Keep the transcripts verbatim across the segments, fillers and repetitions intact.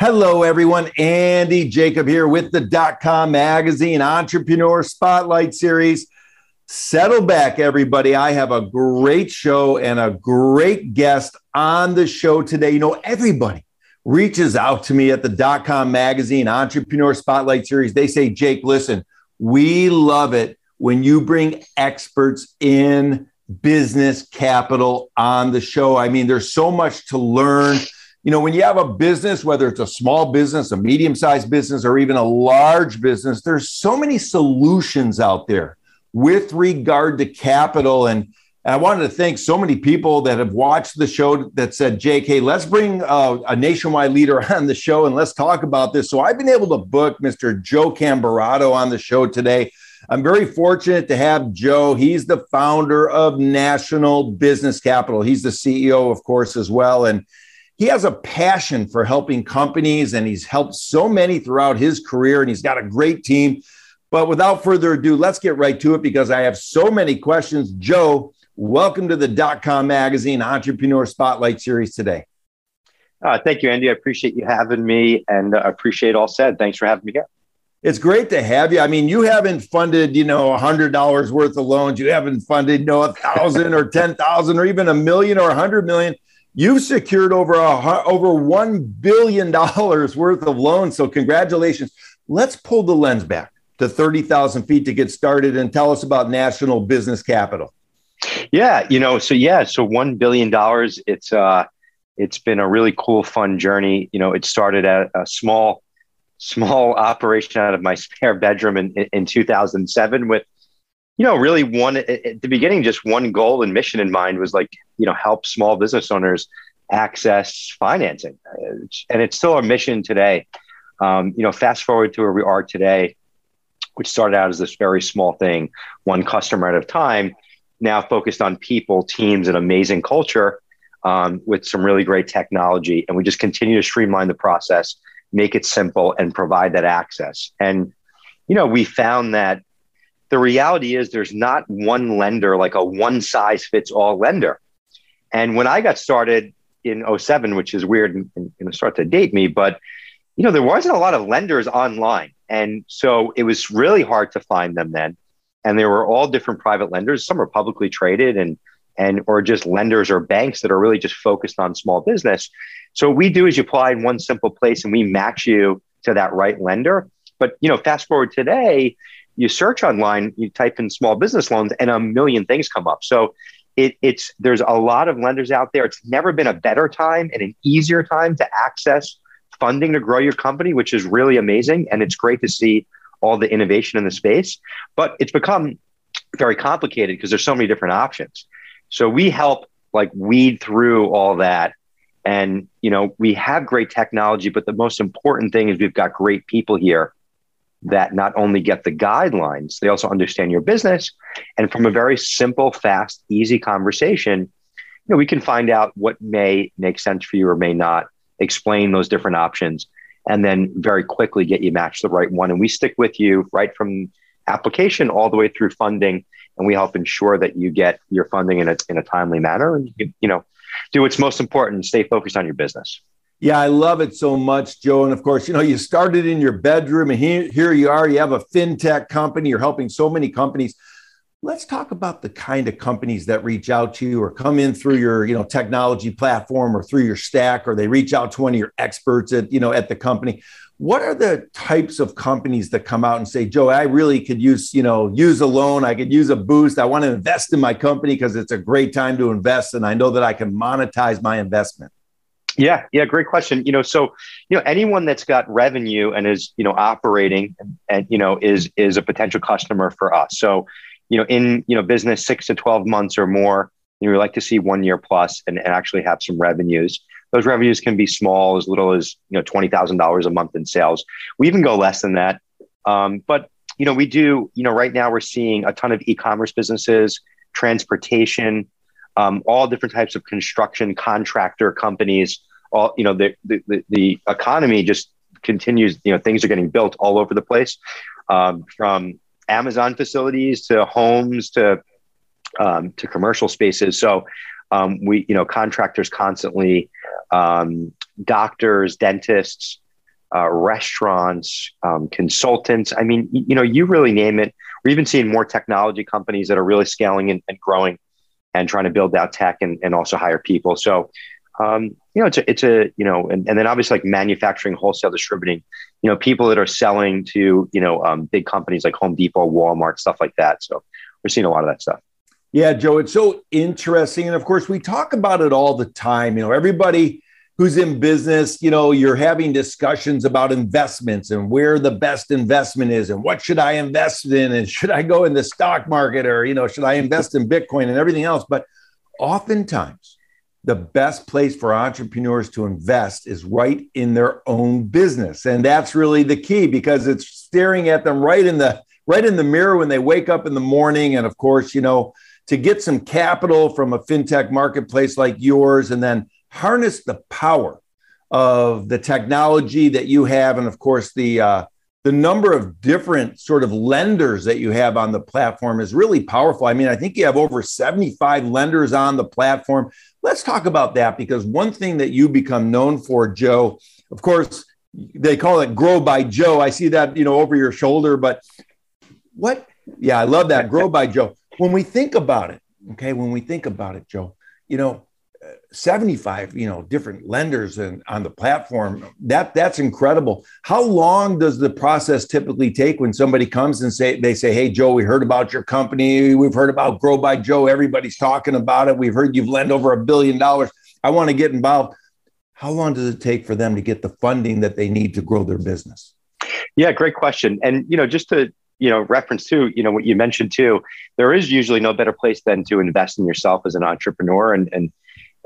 Hello, everyone. Andy Jacob here with the Dotcom Magazine Entrepreneur Spotlight Series. Settle back, everybody. I have a great show and a great guest on the show today. You know, everybody reaches out to me at the Dotcom Magazine Entrepreneur Spotlight Series. They say, Jake, listen, we love it when you bring experts in business capital on the show. I mean, there's so much to learn. You know, when you have a business, whether it's a small business, a medium-sized business, or even a large business, there's so many solutions out there with regard to capital. And I wanted to thank so many people that have watched the show that said, Jake, hey, let's bring uh, a nationwide leader on the show and let's talk about this. So I've been able to book Mister Joe Camberato on the show today. I'm very fortunate to have Joe. He's the founder of National Business Capital. He's the C E O, of course, as well. And he has a passion for helping companies, and he's helped so many throughout his career, and he's got a great team. But without further ado, let's get right to it because I have so many questions. Joe, welcome to the Dotcom Magazine Entrepreneur Spotlight Series today. Uh, thank you, Andy. I appreciate you having me, and I uh, appreciate all said. Thanks for having me here. It's great to have you. I mean, you haven't funded, you know, one hundred dollars worth of loans. You haven't funded, you know, one thousand or ten thousand or even a million or one hundred million. You've secured over a, over one billion dollars worth of loans, so congratulations. Let's pull the lens back to thirty thousand feet to get started and tell us about National Business Capital. Yeah, you know, so yeah, so one billion dollars, it's, uh, it's been a really cool, fun journey. You know, it started at a small, small operation out of my spare bedroom in, in two thousand seven with, you know, really one at the beginning, just one goal and mission in mind was like, you know, help small business owners access financing. And it's still our mission today. Um, you know, fast forward to where we are today, which started out as this very small thing, one customer at a time, now focused on people, teams, and amazing culture um, with some really great technology. And we just continue to streamline the process, make it simple, and provide that access. And, you know, we found that the reality is there's not one lender, like a one size fits all lender. And when I got started in oh seven, which is weird and, and, and start to date me, but you know, there wasn't a lot of lenders online. And so it was really hard to find them then. And there were all different private lenders. Some are publicly traded and, and, or just lenders or banks that are really just focused on small business. So what we do is you apply in one simple place and we match you to that right lender. But, you know, fast forward today, you search online, you type in small business loans, and a million things come up. So it, it's there's a lot of lenders out there. It's never been a better time and an easier time to access funding to grow your company, which is really amazing. And it's great to see all the innovation in the space. But it's become very complicated because there's so many different options. So we help like weed through all that. And, you know, we have great technology, but the most important thing is we've got great people here that not only get the guidelines, they also understand your business. And from a very simple, fast, easy conversation, you know, we can find out what may make sense for you or may not, explain those different options, and then very quickly get you matched the right one. And we stick with you right from application all the way through funding. And we help ensure that you get your funding in a, in a timely manner and, you, you know, do what's most important and stay focused on your business. Yeah, I love it so much, Joe. And of course, you know, you started in your bedroom and here, here you are, you have a fintech company, you're helping so many companies. Let's talk about the kind of companies that reach out to you or come in through your, you know, technology platform or through your stack, or they reach out to one of your experts at, you know, at the company. What are the types of companies that come out and say, Joe, I really could use, you know, use a loan. I could use a boost. I want to invest in my company because it's a great time to invest. And I know that I can monetize my investment. Yeah. Yeah. Great question. You know, so, you know, anyone that's got revenue and is, you know, operating and, and you know, is, is a potential customer for us. So, you know, in, you know, business six to twelve months or more, you know, we like to see one year plus and, and actually have some revenues. Those revenues can be small, as little as, you know, twenty thousand dollars a month in sales. We even go less than that. Um, but, you know, we do, you know, right now we're seeing a ton of e-commerce businesses, transportation, um, all different types of construction contractor companies. All, you know, the, the, the economy just continues, you know, things are getting built all over the place, um, from Amazon facilities to homes to um, to commercial spaces. So um, we, you know, contractors constantly, um, doctors, dentists, uh, restaurants, um, consultants. I mean, you know, you really name it. We're even seeing more technology companies that are really scaling and, and growing and trying to build out tech and, and also hire people. So, um, you know, it's a, it's a, you know, and, and then obviously like manufacturing, wholesale, distributing, you know, people that are selling to, you know, um, big companies like Home Depot, Walmart, stuff like that. So we're seeing a lot of that stuff. Yeah, Joe, it's so interesting. And of course, we talk about it all the time. You know, everybody who's in business, you know, you're having discussions about investments and where the best investment is and what should I invest in? And should I go in the stock market or, you know, should I invest in Bitcoin and everything else? But oftentimes, the best place for entrepreneurs to invest is right in their own business. And that's really the key, because it's staring at them right in the right in the mirror when they wake up in the morning. And of course, you know, to get some capital from a fintech marketplace like yours and then harness the power of the technology that you have. And of course, the uh, the number of different sort of lenders that you have on the platform is really powerful. I mean, I think you have over seventy-five lenders on the platform. Let's talk about that, because one thing that you become known for, Joe, of course, they call it Grow by Joe. I see that, you know, over your shoulder, but what? Yeah, I love that. Grow by Joe. When we think about it, okay, when we think about it, Joe, you know, seventy-five, you know, different lenders and on the platform, that that's incredible. How long does the process typically take when somebody comes and say, they say, hey, Joe, we heard about your company. We've heard about Grow by Joe. Everybody's talking about it. We've heard you've lent over a billion dollars. I want to get involved. How long does it take for them to get the funding that they need to grow their business? Yeah, great question. And, you know, just to, you know, reference to, you know, what you mentioned too, there is usually no better place than to invest in yourself as an entrepreneur. And, and,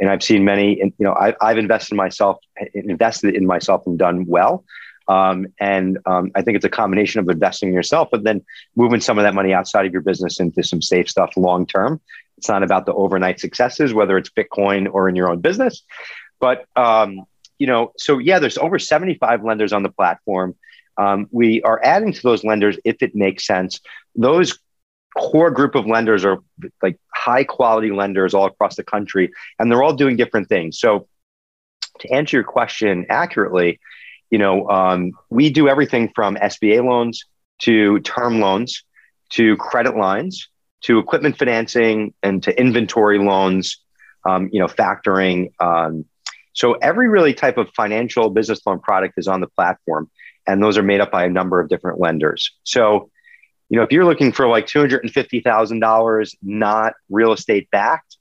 And I've seen many, and you know, I, I've invested in myself, invested in myself, and done well. Um, and um, I think it's a combination of investing in yourself, but then moving some of that money outside of your business into some safe stuff long term. It's not about the overnight successes, whether it's Bitcoin or in your own business. But um, you know, so yeah, there's over seventy-five lenders on the platform. Um, we are adding to those lenders if it makes sense. Those core group of lenders are like high quality lenders all across the country, and they're all doing different things. So to answer your question accurately, you know, um, we do everything from S B A loans to term loans, to credit lines, to equipment financing, and to inventory loans, um, you know, factoring. Um, so every really type of financial business loan product is on the platform, and those are made up by a number of different lenders. So, you know, if you're looking for like two hundred fifty thousand dollars, not real estate backed,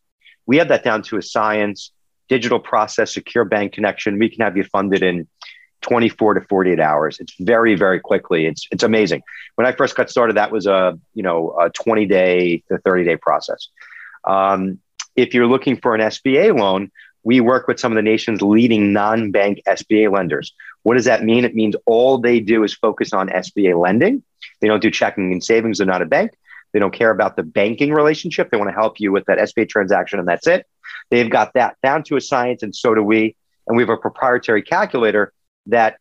we have that down to a science, digital process, secure bank connection. We can have you funded in twenty-four to forty-eight hours. It's very, very quickly. It's it's amazing. When I first got started, that was a, you know, a twenty day to thirty day process. Um, if you're looking for an S B A loan, we work with some of the nation's leading non-bank S B A lenders. What does that mean? It means all they do is focus on S B A lending. They don't do checking and savings. They're not a bank. They don't care about the banking relationship. They want to help you with that S B A transaction, and that's it. They've got that down to a science, and so do we. And we have a proprietary calculator that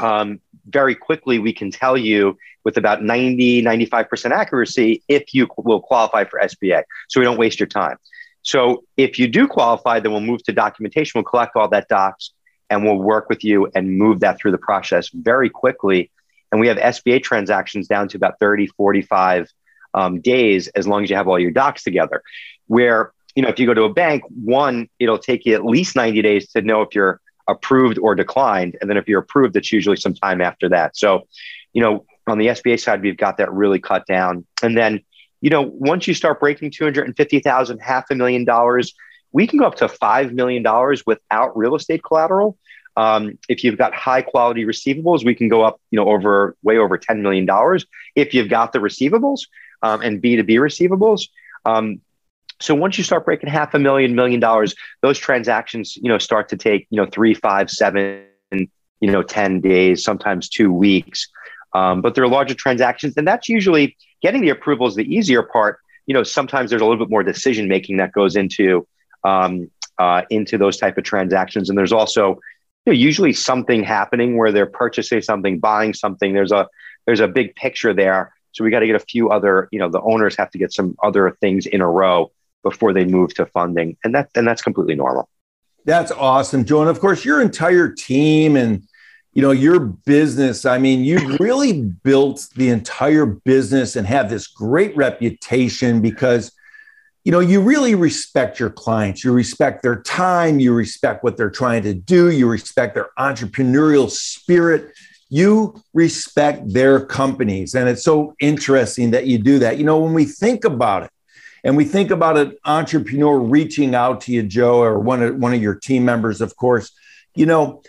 um, very quickly we can tell you with about ninety, ninety-five percent accuracy if you will qualify for S B A. So we don't waste your time. So if you do qualify, then we'll move to documentation. We'll collect all that docs, and we'll work with you and move that through the process very quickly. And we have S B A transactions down to about thirty, forty-five um, days, as long as you have all your docs together. Where, you know, if you go to a bank, one, it'll take you at least ninety days to know if you're approved or declined. And then if you're approved, it's usually some time after that. So, you know, on the S B A side, we've got that really cut down. And then, you know, once you start breaking two hundred fifty thousand dollars, half a million dollars, we can go up to five million dollars without real estate collateral. Um, if you've got high quality receivables, we can go up, you know, over way over ten million dollars if you've got the receivables um, and B two B receivables. Um, so once you start breaking half a million, million dollars, those transactions, you know, start to take, you know, three, five, seven, you know, ten days, sometimes two weeks. Um, but they're larger transactions, and that's usually getting the approval is the easier part. You know, sometimes there's a little bit more decision making that goes into um, uh, into those type of transactions, and there's also, you know, usually something happening where they're purchasing something, buying something. There's a there's a big picture there. So we got to get a few other, you know, the owners have to get some other things in a row before they move to funding. And that and that's completely normal. That's awesome, Joe. And of course, your entire team and, you know, your business, I mean, you really built the entire business and have this great reputation because, you know, you really respect your clients. You respect their time. You respect what they're trying to do. You respect their entrepreneurial spirit. You respect their companies. And it's so interesting that you do that. You know, when we think about it and we think about an entrepreneur reaching out to you, Joe, or one of, one of your team members, of course, you know,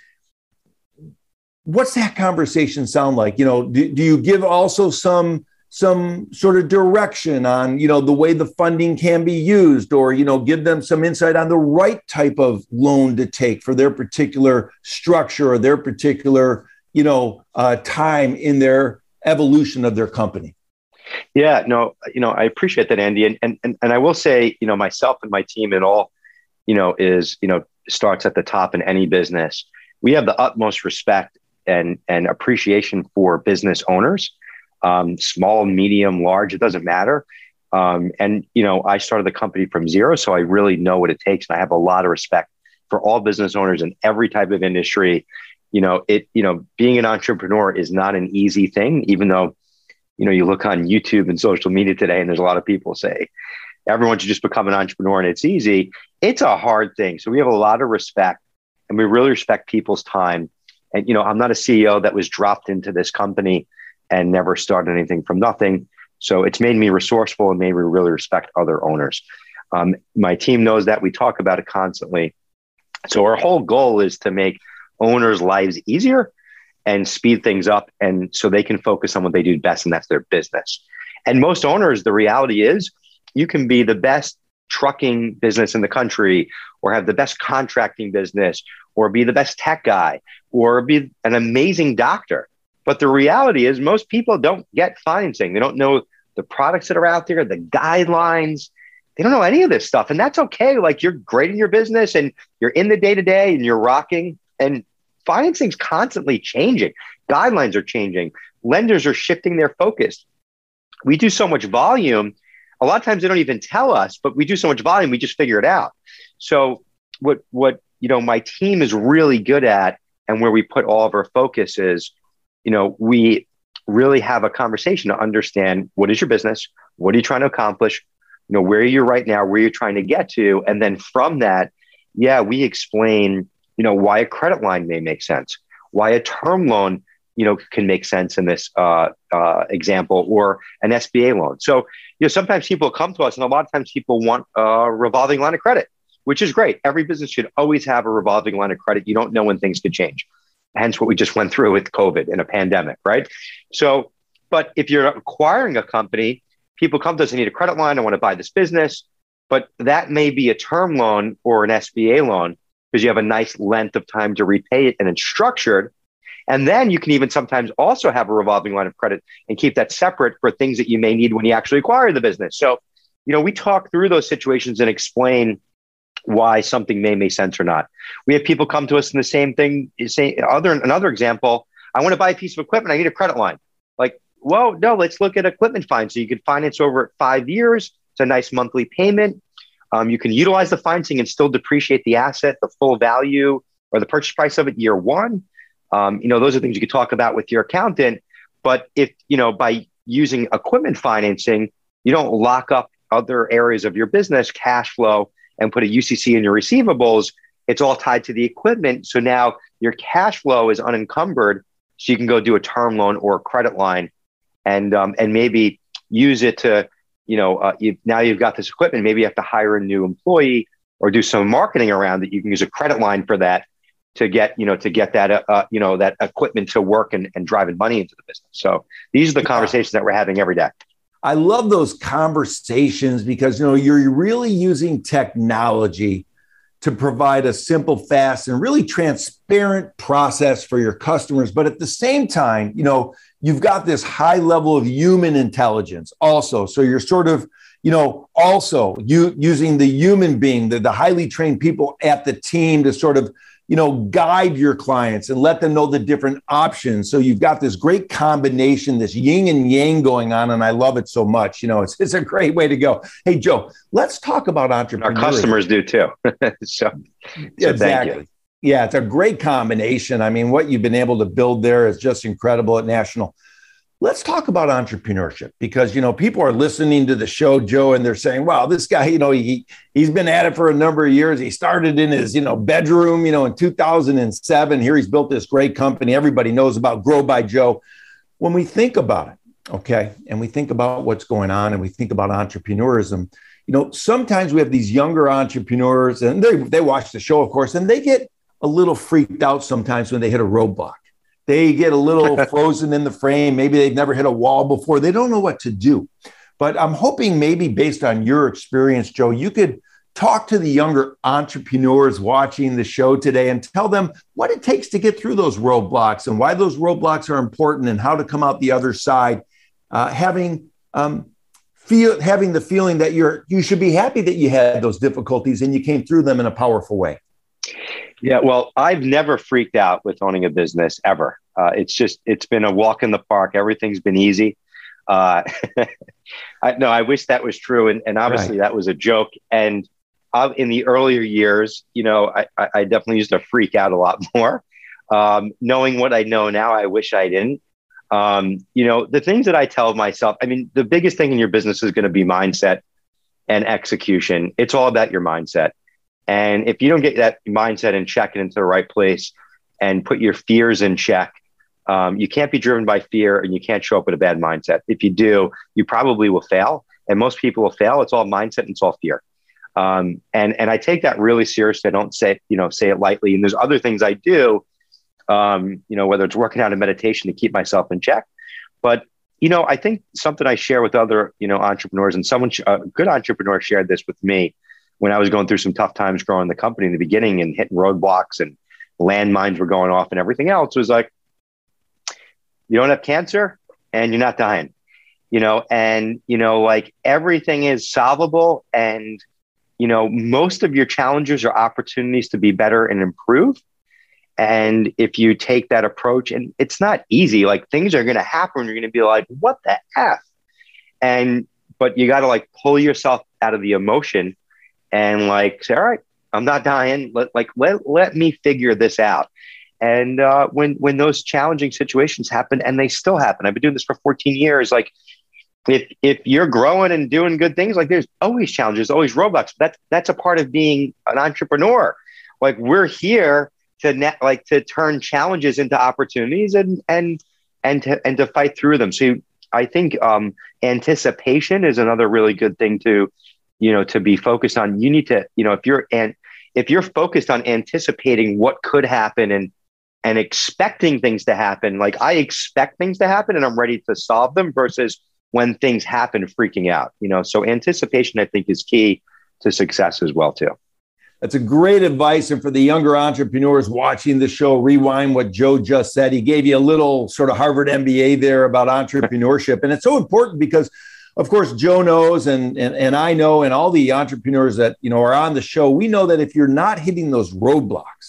what's that conversation sound like? You know, do, do you give also some some sort of direction on, you know, the way the funding can be used, or, you know, give them some insight on the right type of loan to take for their particular structure or their particular, you know, uh, time in their evolution of their company? Yeah, no, you know, I appreciate that, Andy. And, and, and, and I will say, you know, myself and my team and all, you know, is, you know, starts at the top in any business. We have the utmost respect and, and appreciation for business owners. Um, small, medium, large, it doesn't matter. Um, and, you know, I started the company from zero, so I really know what it takes. And I have a lot of respect for all business owners in every type of industry. You know, it, you know, being an entrepreneur is not an easy thing, even though, you know, you look on YouTube and social media today, and there's a lot of people say, everyone should just become an entrepreneur and it's easy. It's a hard thing. So we have a lot of respect, and we really respect people's time. And, you know, I'm not a C E O that was dropped into this company and never start anything from nothing. So it's made me resourceful and made me really respect other owners. Um, my team knows that. We talk about it constantly. So our whole goal is to make owners' lives easier and speed things up, and so they can focus on what they do best, and that's their business. And most owners, the reality is, you can be the best trucking business in the country, or have the best contracting business, or be the best tech guy, or be an amazing doctor. But the reality is most people don't get financing. They don't know the products that are out there, the guidelines. They don't know any of this stuff. And that's okay. Like, you're great in your business and you're in the day-to-day and you're rocking. And financing's constantly changing. Guidelines are changing. Lenders are shifting their focus. We do so much volume. A lot of times they don't even tell us, but we do so much volume, we just figure it out. So what, what you know, my team is really good at, and where we put all of our focus is, you know, we really have a conversation to understand, what is your business? What are you trying to accomplish? You know, where are you right now? Where you're trying to get to? And then from that, yeah, we explain, you know, why a credit line may make sense, why a term loan, you know, can make sense in this uh, uh, example, or an S B A loan. So, you know, sometimes people come to us, and a lot of times people want a revolving line of credit, which is great. Every business should always have a revolving line of credit. You don't know when things could change. Hence what we just went through with COVID and a pandemic, right? So, but if you're acquiring a company, people come to us and need a credit line. I want to buy this business, but that may be a term loan or an S B A loan, because you have a nice length of time to repay it and it's structured. And then you can even sometimes also have a revolving line of credit and keep that separate for things that you may need when you actually acquire the business. So, you know, we talk through those situations and explain why something may make sense or not. We have people come to us in the same thing. Say other another example, I want to buy a piece of equipment. I need a credit line. Like, whoa, no, let's look at equipment finance. So you can finance over five years. It's a nice monthly payment. Um, you can utilize the financing and still depreciate the asset, the full value or the purchase price of it year one. Um, you know, those are things you could talk about with your accountant. But if, you know, by using equipment financing, you don't lock up other areas of your business, cash flow, and put a U C C in your receivables. It's all tied to the equipment. So now your cash flow is unencumbered. So you can go do a term loan or a credit line and, um, and maybe use it to, you know, uh, you, now you've got this equipment, maybe you have to hire a new employee or do some marketing around it. You can use a credit line for that to get, you know, to get that, uh, you know, that equipment to work and, and driving money into the business. So these are the conversations that we're having every day. I love those conversations because, you know, you're really using technology to provide a simple, fast, and really transparent process for your customers. But at the same time, you know, you've got this high level of human intelligence also. So you're sort of, you know, also you, using the human being, the, the highly trained people at the team to sort of, you know, guide your clients and let them know the different options. So you've got this great combination, this yin and yang going on, and I love it so much. You know, it's it's a great way to go. Hey, Joe, let's talk about entrepreneurship. Our customers do too. so, so exactly. Thank you. Yeah, it's a great combination. I mean, what you've been able to build there is just incredible at National. Let's talk about entrepreneurship because, you know, people are listening to the show, Joe, and they're saying, wow, this guy, you know, he, he's been at it for a number of years. He started in his, you know, bedroom, you know, in two thousand seven. Here he's built this great company. Everybody knows about Grow by Joe. When we think about it, okay, and we think about what's going on and we think about entrepreneurism, you know, sometimes we have these younger entrepreneurs and they, they watch the show, of course, and they get a little freaked out sometimes when they hit a roadblock. They get a little frozen in the frame. Maybe they've never hit a wall before. They don't know what to do. But I'm hoping maybe based on your experience, Joe, you could talk to the younger entrepreneurs watching the show today and tell them what it takes to get through those roadblocks and why those roadblocks are important and how to come out the other side, uh, having um, feel having the feeling that you're you should be happy that you had those difficulties and you came through them in a powerful way. Yeah, well, I've never freaked out with owning a business ever. Uh, it's just, it's been a walk in the park. Everything's been easy. Uh, I, no, I wish that was true. And, and obviously right. That was a joke. And uh, in the earlier years, you know, I, I definitely used to freak out a lot more. Um, knowing what I know now, I wish I didn't. Um, you know, the things that I tell myself, I mean, the biggest thing in your business is going to be mindset and execution. It's all about your mindset. And if you don't get that mindset and check it into the right place and put your fears in check, um, you can't be driven by fear and you can't show up with a bad mindset. If you do, you probably will fail. And most people will fail. It's all mindset and it's all fear. Um, and, and I take that really seriously. I don't say, you know, say it lightly. And there's other things I do, um, you know, whether it's working out and meditation to keep myself in check. But, you know, I think something I share with other, you know, entrepreneurs and someone, a good entrepreneur shared this with me when I was going through some tough times growing the company in the beginning and hitting roadblocks and landmines were going off and everything else, was like, you don't have cancer and you're not dying, you know, and, you know, like everything is solvable. And, you know, most of your challenges are opportunities to be better and improve. And if you take that approach, and it's not easy, like things are going to happen. You're going to be like, what the F? And, but you got to like pull yourself out of the emotion and like, say, all right, I'm not dying. Let, like, let, let me figure this out. And uh, when when those challenging situations happen, and they still happen, I've been doing this for fourteen years. Like, if if you're growing and doing good things, like there's always challenges, always roadblocks. That's that's a part of being an entrepreneur. Like we're here to net, like to turn challenges into opportunities and and and to and to fight through them. So I think um, anticipation is another really good thing to. you know, to be focused on. You need to, you know, if you're, and if you're focused on anticipating what could happen and, and expecting things to happen, like I expect things to happen and I'm ready to solve them versus when things happen, freaking out, you know, so anticipation, I think, is key to success as well too. That's a great advice. And for the younger entrepreneurs watching the show, rewind what Joe just said. He gave you a little sort of Harvard M B A there about entrepreneurship. And it's so important because, of course, Joe knows and, and and I know, and all the entrepreneurs that, you know, are on the show, we know that if you're not hitting those roadblocks,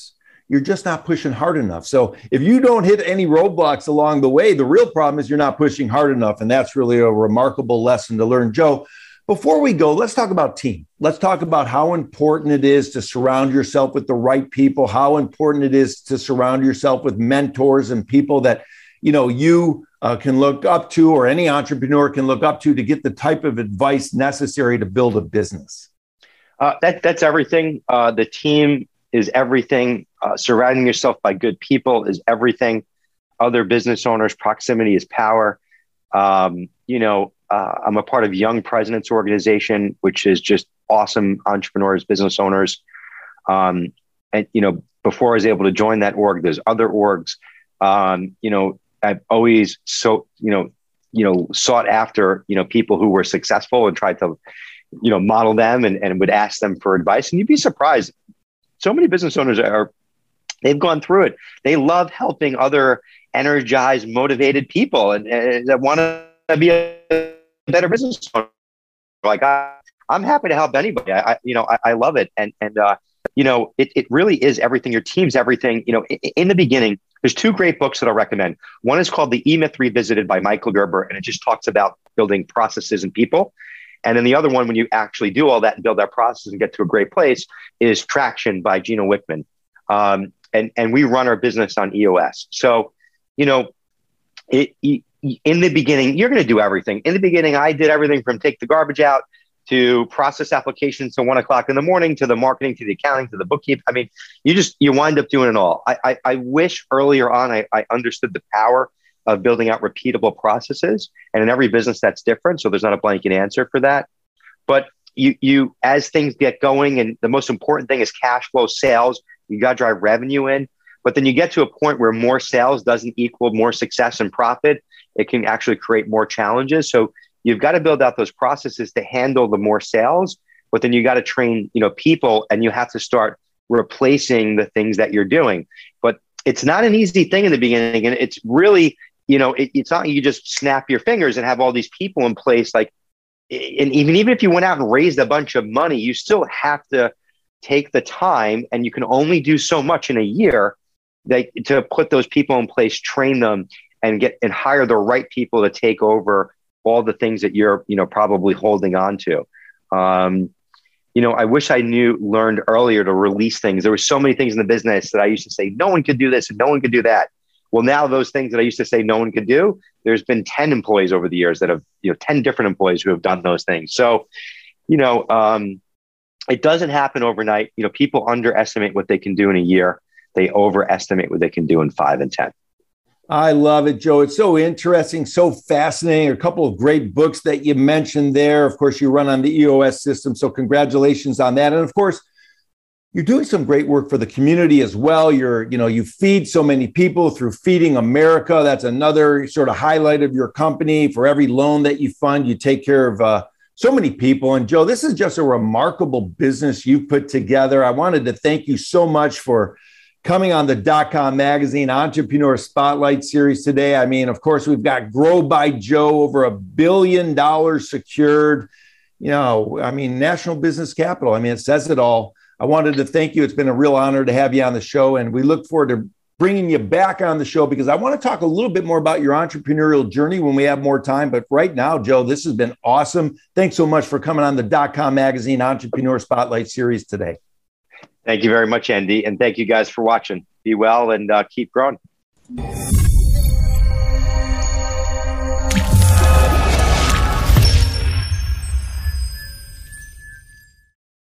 you're just not pushing hard enough. So if you don't hit any roadblocks along the way, the real problem is you're not pushing hard enough. And that's really a remarkable lesson to learn. Joe, before we go, let's talk about team. Let's talk about how important it is to surround yourself with the right people, how important it is to surround yourself with mentors and people that you know, you uh, can look up to, or any entrepreneur can look up to, to get the type of advice necessary to build a business? Uh, that that's everything. Uh, the team is everything. Uh, surrounding yourself by good people is everything. Other business owners, proximity is power. Um, you know, uh, I'm a part of Young Presidents Organization, which is just awesome entrepreneurs, business owners. Um, and, you know, before I was able to join that org, there's other orgs. Um, you know, I've always so, you know, you know, sought after, you know, people who were successful and tried to, you know, model them and, and would ask them for advice. And you'd be surprised. So many business owners are, they've gone through it. They love helping other energized, motivated people and, and that want to be a better business owner. Like I, I'm happy to help anybody. I, I you know, I, I love it. And, and, uh, you know, it, it really is everything. Your team's everything. You know, in, in the beginning, there's two great books that I'll recommend. One is called The E-Myth Revisited by Michael Gerber, and it just talks about building processes and people. And then the other one, when you actually do all that and build that process and get to a great place, is Traction by Gino Wickman. Um, and, and we run our business on E O S. So, you know, it, it, in the beginning, you're going to do everything. In the beginning, I did everything from take the garbage out to process applications to one o'clock in the morning, to the marketing, to the accounting, to the bookkeeping. I mean, you just, you wind up doing it all. I, I, I wish earlier on, I, I understood the power of building out repeatable processes, and in every business that's different. So there's not a blanket answer for that, but you, you, as things get going, and the most important thing is cash flow, sales, you got to drive revenue in, but then you get to a point where more sales doesn't equal more success and profit. It can actually create more challenges. So you've got to build out those processes to handle the more sales, but then you got to train, you know, people, and you have to start replacing the things that you're doing. But it's not an easy thing in the beginning. And it's really, you know, it, it's not, you just snap your fingers and have all these people in place. Like, and even, even if you went out and raised a bunch of money, you still have to take the time, and you can only do so much in a year that, to put those people in place, train them, and get, and hire the right people to take over all the things that you're, you know, probably holding on to. Um, you know, I wish I knew, learned earlier to release things. There were so many things in the business that I used to say, no one could do this and no one could do that. Well, now those things that I used to say no one could do, there's been ten employees over the years that have, you know, ten different employees who have done those things. So, you know, um, it doesn't happen overnight. You know, people underestimate what they can do in a year. They overestimate what they can do in five and ten. I love it, Joe. It's so interesting, so fascinating. A couple of great books that you mentioned there. Of course, you run on the E O S system, so congratulations on that. And of course, you're doing some great work for the community as well. You're, you know, you feed so many people through Feeding America. That's another sort of highlight of your company. For every loan that you fund, you take care of uh, so many people. And Joe, this is just a remarkable business you've put together. I wanted to thank you so much for coming on the Dotcom Magazine Entrepreneur Spotlight Series today. I mean, of course, we've got Grow by Joe, over a billion dollars secured. You know, I mean, National Business Capital. I mean, it says it all. I wanted to thank you. It's been a real honor to have you on the show. And we look forward to bringing you back on the show, because I want to talk a little bit more about your entrepreneurial journey when we have more time. But right now, Joe, this has been awesome. Thanks so much for coming on the Dotcom Magazine Entrepreneur Spotlight Series today. Thank you very much, Andy. And thank you guys for watching. Be well and uh, keep growing.